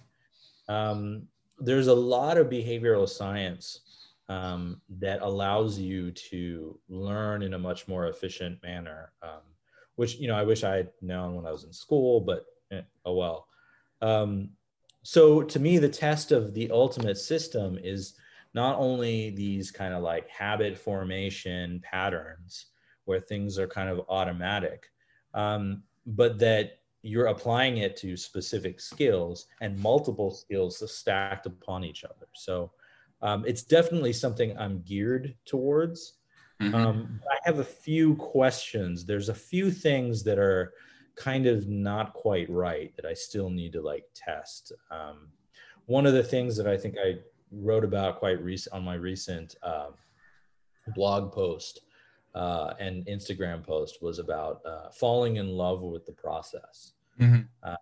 There's a lot of behavioral science that allows you to learn in a much more efficient manner, which, I wish I had known when I was in school, but oh well. So to me, the test of the ultimate system is not only these kind of like habit formation patterns where things are kind of automatic, but that you're applying it to specific skills and multiple skills stacked upon each other. So it's definitely something I'm geared towards. Mm-hmm. I have a few questions. There's a few things that are kind of not quite right that I still need to like test. One of the things that I think I wrote about quite recent on my recent blog post and Instagram post was about falling in love with the process. Mm-hmm.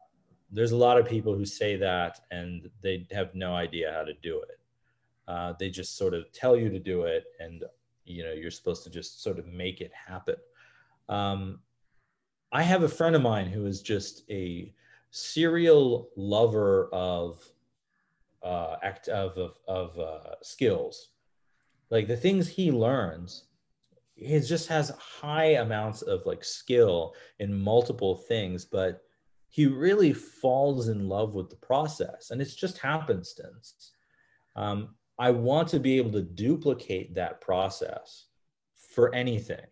There's a lot of people who say that and they have no idea how to do it. They just sort of tell you to do it and you're supposed to just sort of make it happen. I have a friend of mine who is just a serial lover of skills. Like the things he learns, he just has high amounts of like skill in multiple things, but he really falls in love with the process and it's just happenstance. I want to be able to duplicate that process for anything.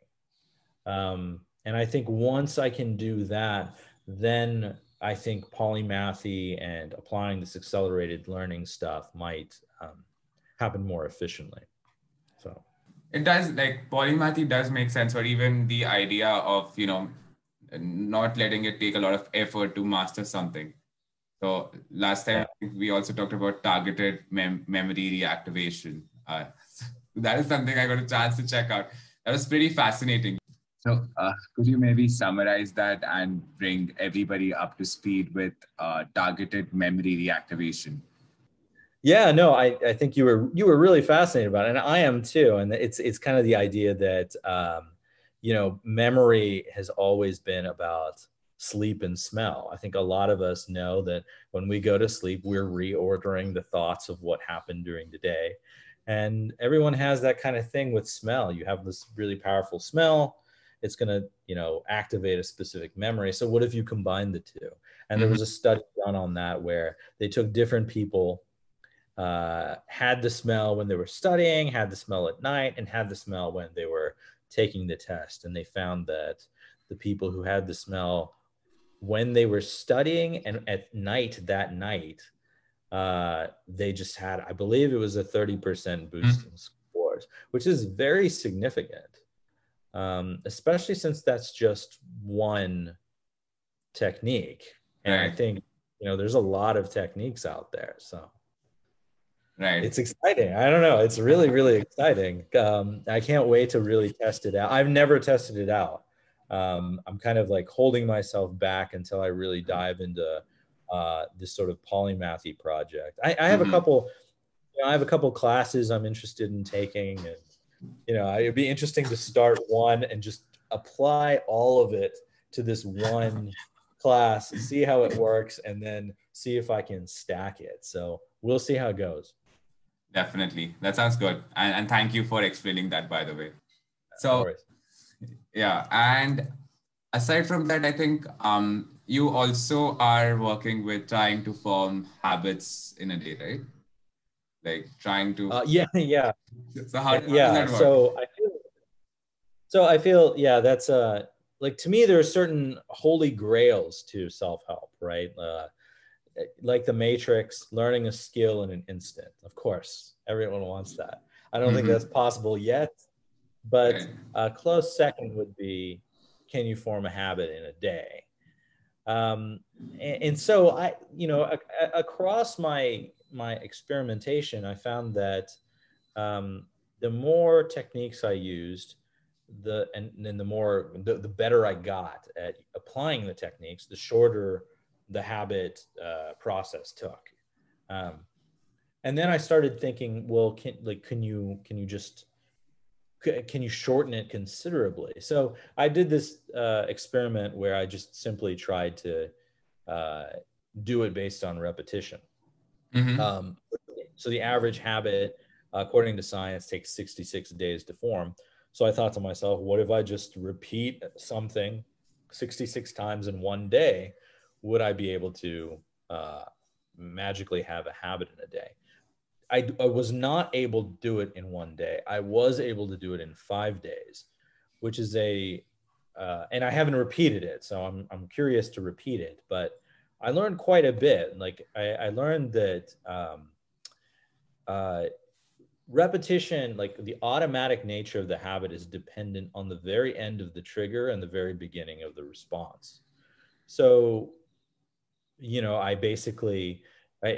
And I think once I can do that, then I think polymathy and applying this accelerated learning stuff might happen more efficiently. So it does, like polymathy does make sense, or even the idea of, not letting it take a lot of effort to master something. So last time we also talked about targeted memory reactivation. That is something I got a chance to check out. That was pretty fascinating. So could you maybe summarize that and bring everybody up to speed with targeted memory reactivation? Yeah, no, I think you were really fascinated about it, and I am too. And it's kind of the idea that, memory has always been about sleep and smell. I think a lot of us know that when we go to sleep, we're reordering the thoughts of what happened during the day. And everyone has that kind of thing with smell. You have this really powerful smell. It's going to, activate a specific memory. So what if you combine the two? And there was a study done on that where they took different people, had the smell when they were studying, had the smell at night, and had the smell when they were taking the test. And they found that the people who had the smell when they were studying and at night that night, they just had, I believe it was a 30% boost in scores, which is very significant. Especially since that's just one technique. And right. I think, there's a lot of techniques out there. So right. It's exciting. I don't know. It's really, really exciting. I can't wait to really test it out. I've never tested it out. I'm kind of like holding myself back until I really dive into this sort of polymathy project. I have a couple, I have a couple classes I'm interested in taking, and it'd be interesting to start one and just apply all of it to this one class, see how it works, and then see if I can stack it. So we'll see how it goes. Definitely. That sounds good. And thank you for explaining that, by the way. So yeah. And aside from that, I think you also are working with trying to form habits in a day, right? Like trying to. So how does that work? So I feel So I feel, yeah, that's like, to me, there are certain holy grails to self-help, right? Like the Matrix, learning a skill in an instant. Of course, everyone wants that. I don't think that's possible yet, but a close second would be, can you form a habit in a day? And so I, you know, across my experimentation, I found that the more techniques I used, the better I got at applying the techniques, the shorter the habit process took. And then I started thinking, well, can you shorten it considerably? So I did this experiment where I just simply tried to do it based on repetition. So the average habit, according to science, takes 66 days to form. So I thought to myself, what if I just repeat something 66 times in one day? Would I be able to magically have a habit in a day? I was not able to do it in one day. I was able to do it in 5 days, which is and I haven't repeated it. So I'm curious to repeat it, but I learned quite a bit. Like I learned that repetition, like the automatic nature of the habit is dependent on the very end of the trigger and the very beginning of the response. So, you know, I basically,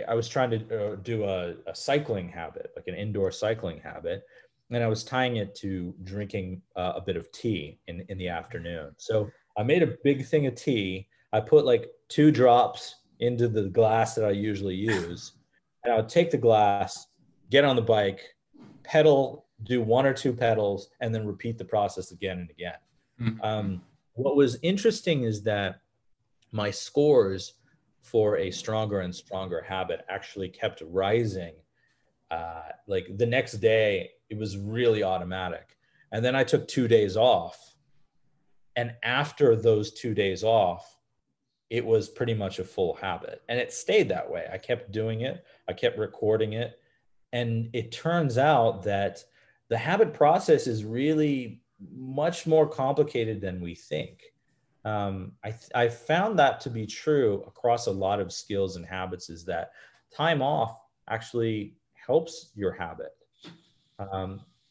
I was trying to do a cycling habit, like an indoor cycling habit. And I was tying it to drinking a bit of tea in the afternoon. So I made a big thing of tea. I put like 2 drops into the glass that I usually use. And I would take the glass, get on the bike, pedal, do 1 or 2 pedals, and then repeat the process again and again. What was interesting is that my scores for a stronger and stronger habit actually kept rising. Like the next day, it was really automatic. And then I took 2 days off. And after those 2 days off, it was pretty much a full habit. And it stayed that way. I kept doing it. I kept recording it. And it turns out that the habit process is really much more complicated than we think. I found that to be true across a lot of skills and habits, is that time off actually helps your habit,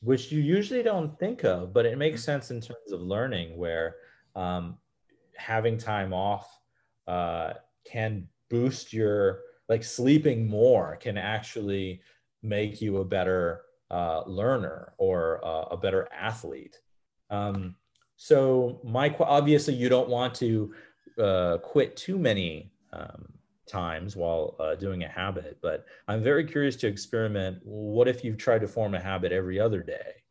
which you usually don't think of, but it makes sense in terms of learning, where having time off can boost your, like sleeping more can actually make you a better learner or a better athlete. So obviously you don't want to quit too many times while doing a habit, but I'm very curious to experiment. What if you've tried to form a habit every other day?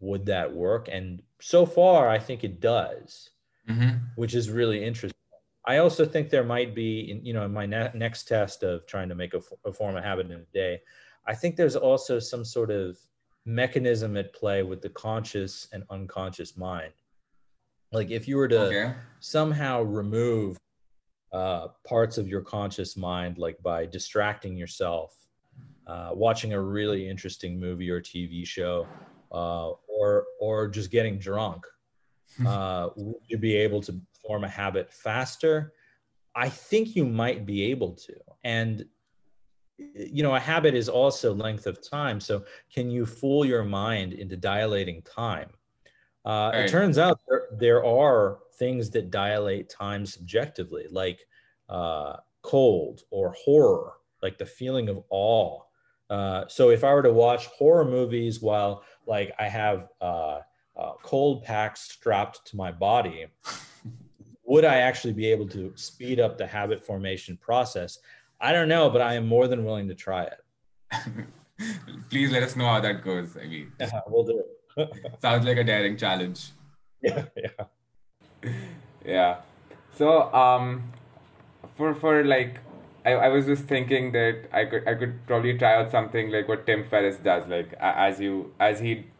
Would that work? And so far, I think it does, which is really interesting. I also think there might be, you know, in my next test of trying to make a form a habit in a day, I think there's also some sort of mechanism at play with the conscious and unconscious mind. Like if you were to somehow remove parts of your conscious mind, like by distracting yourself, watching a really interesting movie or TV show, or just getting drunk, would you be able to form a habit faster? I think you might be able to. And you know, a habit is also length of time. So can you fool your mind into dilating time? It turns out there are things that dilate time subjectively, like cold or horror, like the feeling of awe. So if I were to watch horror movies while like I have cold packs strapped to my body, would I actually be able to speed up the habit formation process? I don't know, but I am more than willing to try it. Please let us know how that goes. I mean, yeah, we'll do it. Sounds like a daring challenge. Yeah. So, for like, I was just thinking that I could probably try out something like what Tim Ferriss does. Like as he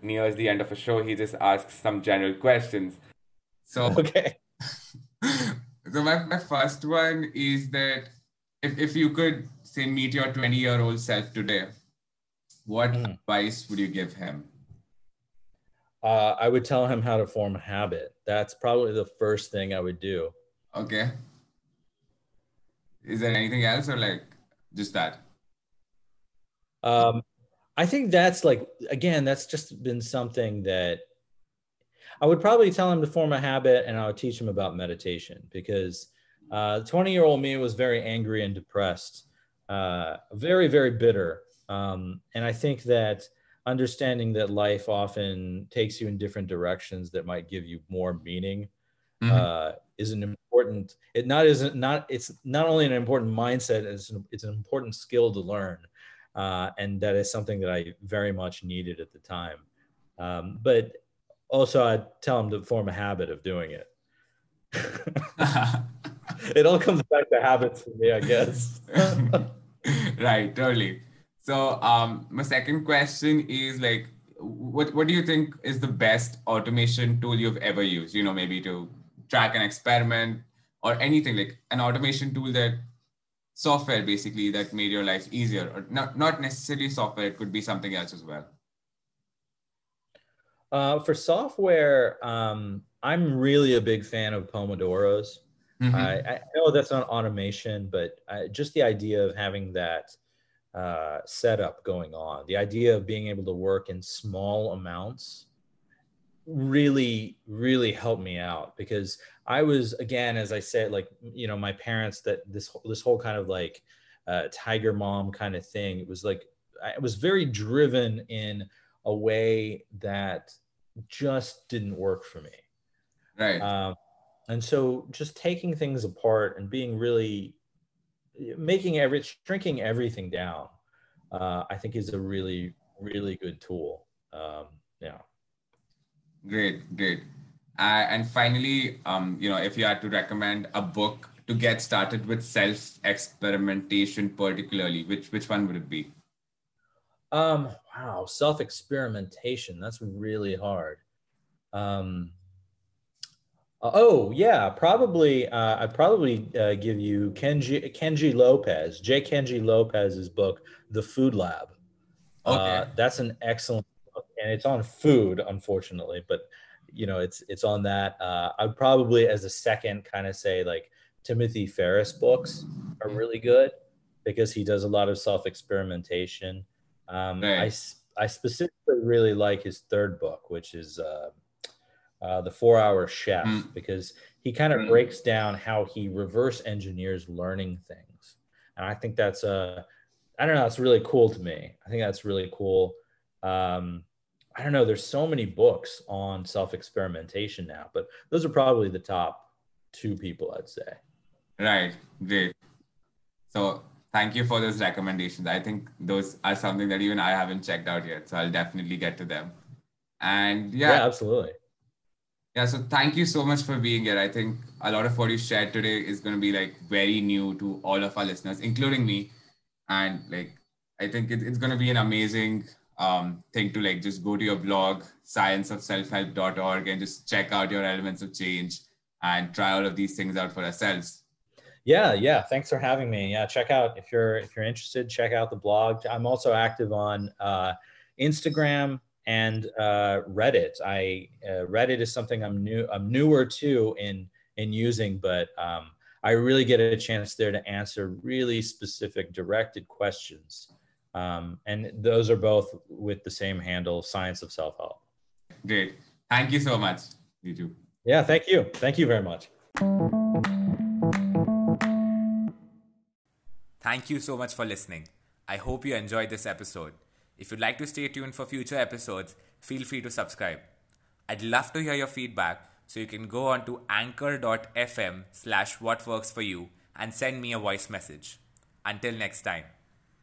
nears the end of a show, he just asks some general questions. So So my first one is that, If you could, say, meet your 20-year-old self today, what advice would you give him? I would tell him how to form a habit. That's probably the first thing I would do. Okay. Is there anything else, or like just that? I think that's like, again, that's just been something that I would probably tell him to form a habit, and I would teach him about meditation, because 20-year-old me was very angry and depressed, very, very bitter. And I think that understanding that life often takes you in different directions that might give you more meaning, is an important, it's not only an important mindset, it's an important skill to learn. And that is something that I very much needed at the time. But also I'd tell him to form a habit of doing it. It all comes back to habits for me, I guess. Right, totally. So my second question is like, what do you think is the best automation tool you've ever used? You know, maybe to track an experiment or anything, like an automation tool, that software basically that made your life easier, or not necessarily software, it could be something else as well. For software, I'm really a big fan of Pomodoros. I know that's not automation, but just the idea of having that setup going on, the idea of being able to work in small amounts really, really helped me out, because I was, again, as I said, like, you know, my parents, that this whole kind of like tiger mom kind of thing, it was like, I was very driven in a way that just didn't work for me. Right. And so just taking things apart and being really, shrinking everything down, I think is a really, really good tool. Yeah. Great, great. And finally, you know, if you had to recommend a book to get started with self-experimentation particularly, which one would it be? Wow, self-experimentation, that's really hard. Oh yeah, probably. I'd probably give you Kenji Lopez's book, The Food Lab. Okay, that's an excellent book, and it's on food, unfortunately, but you know, it's on that. I'd probably, as a second, kind of say like Timothy Ferriss books are really good, because he does a lot of self-experimentation. I specifically really like his third book, which is The Four-Hour Chef, because he kind of breaks down how he reverse engineers learning things. And I think that's, I don't know, it's really cool to me. I think that's really cool. I don't know, there's so many books on self-experimentation now, but those are probably the top two people I'd say. Right, great. So thank you for those recommendations. I think those are something that even I haven't checked out yet, so I'll definitely get to them. And yeah absolutely. Yeah, so thank you so much for being here. I think a lot of what you shared today is going to be like very new to all of our listeners, including me. And like, I think it's going to be an amazing thing to like just go to your blog, scienceofselfhelp.org, and just check out your Elements of Change and try all of these things out for ourselves. Yeah. Thanks for having me. Yeah, check out, if you're interested, check out the blog. I'm also active on Instagram. And Reddit. Reddit is something I'm newer to in using, but I really get a chance there to answer really specific directed questions. And those are both with the same handle, Science of Self-Help. Great. Thank you so much. You too. Yeah, thank you. Thank you very much. Thank you so much for listening. I hope you enjoyed this episode. If you'd like to stay tuned for future episodes, feel free to subscribe. I'd love to hear your feedback, so you can go on to anchor.fm/whatworksforyou and send me a voice message. Until next time.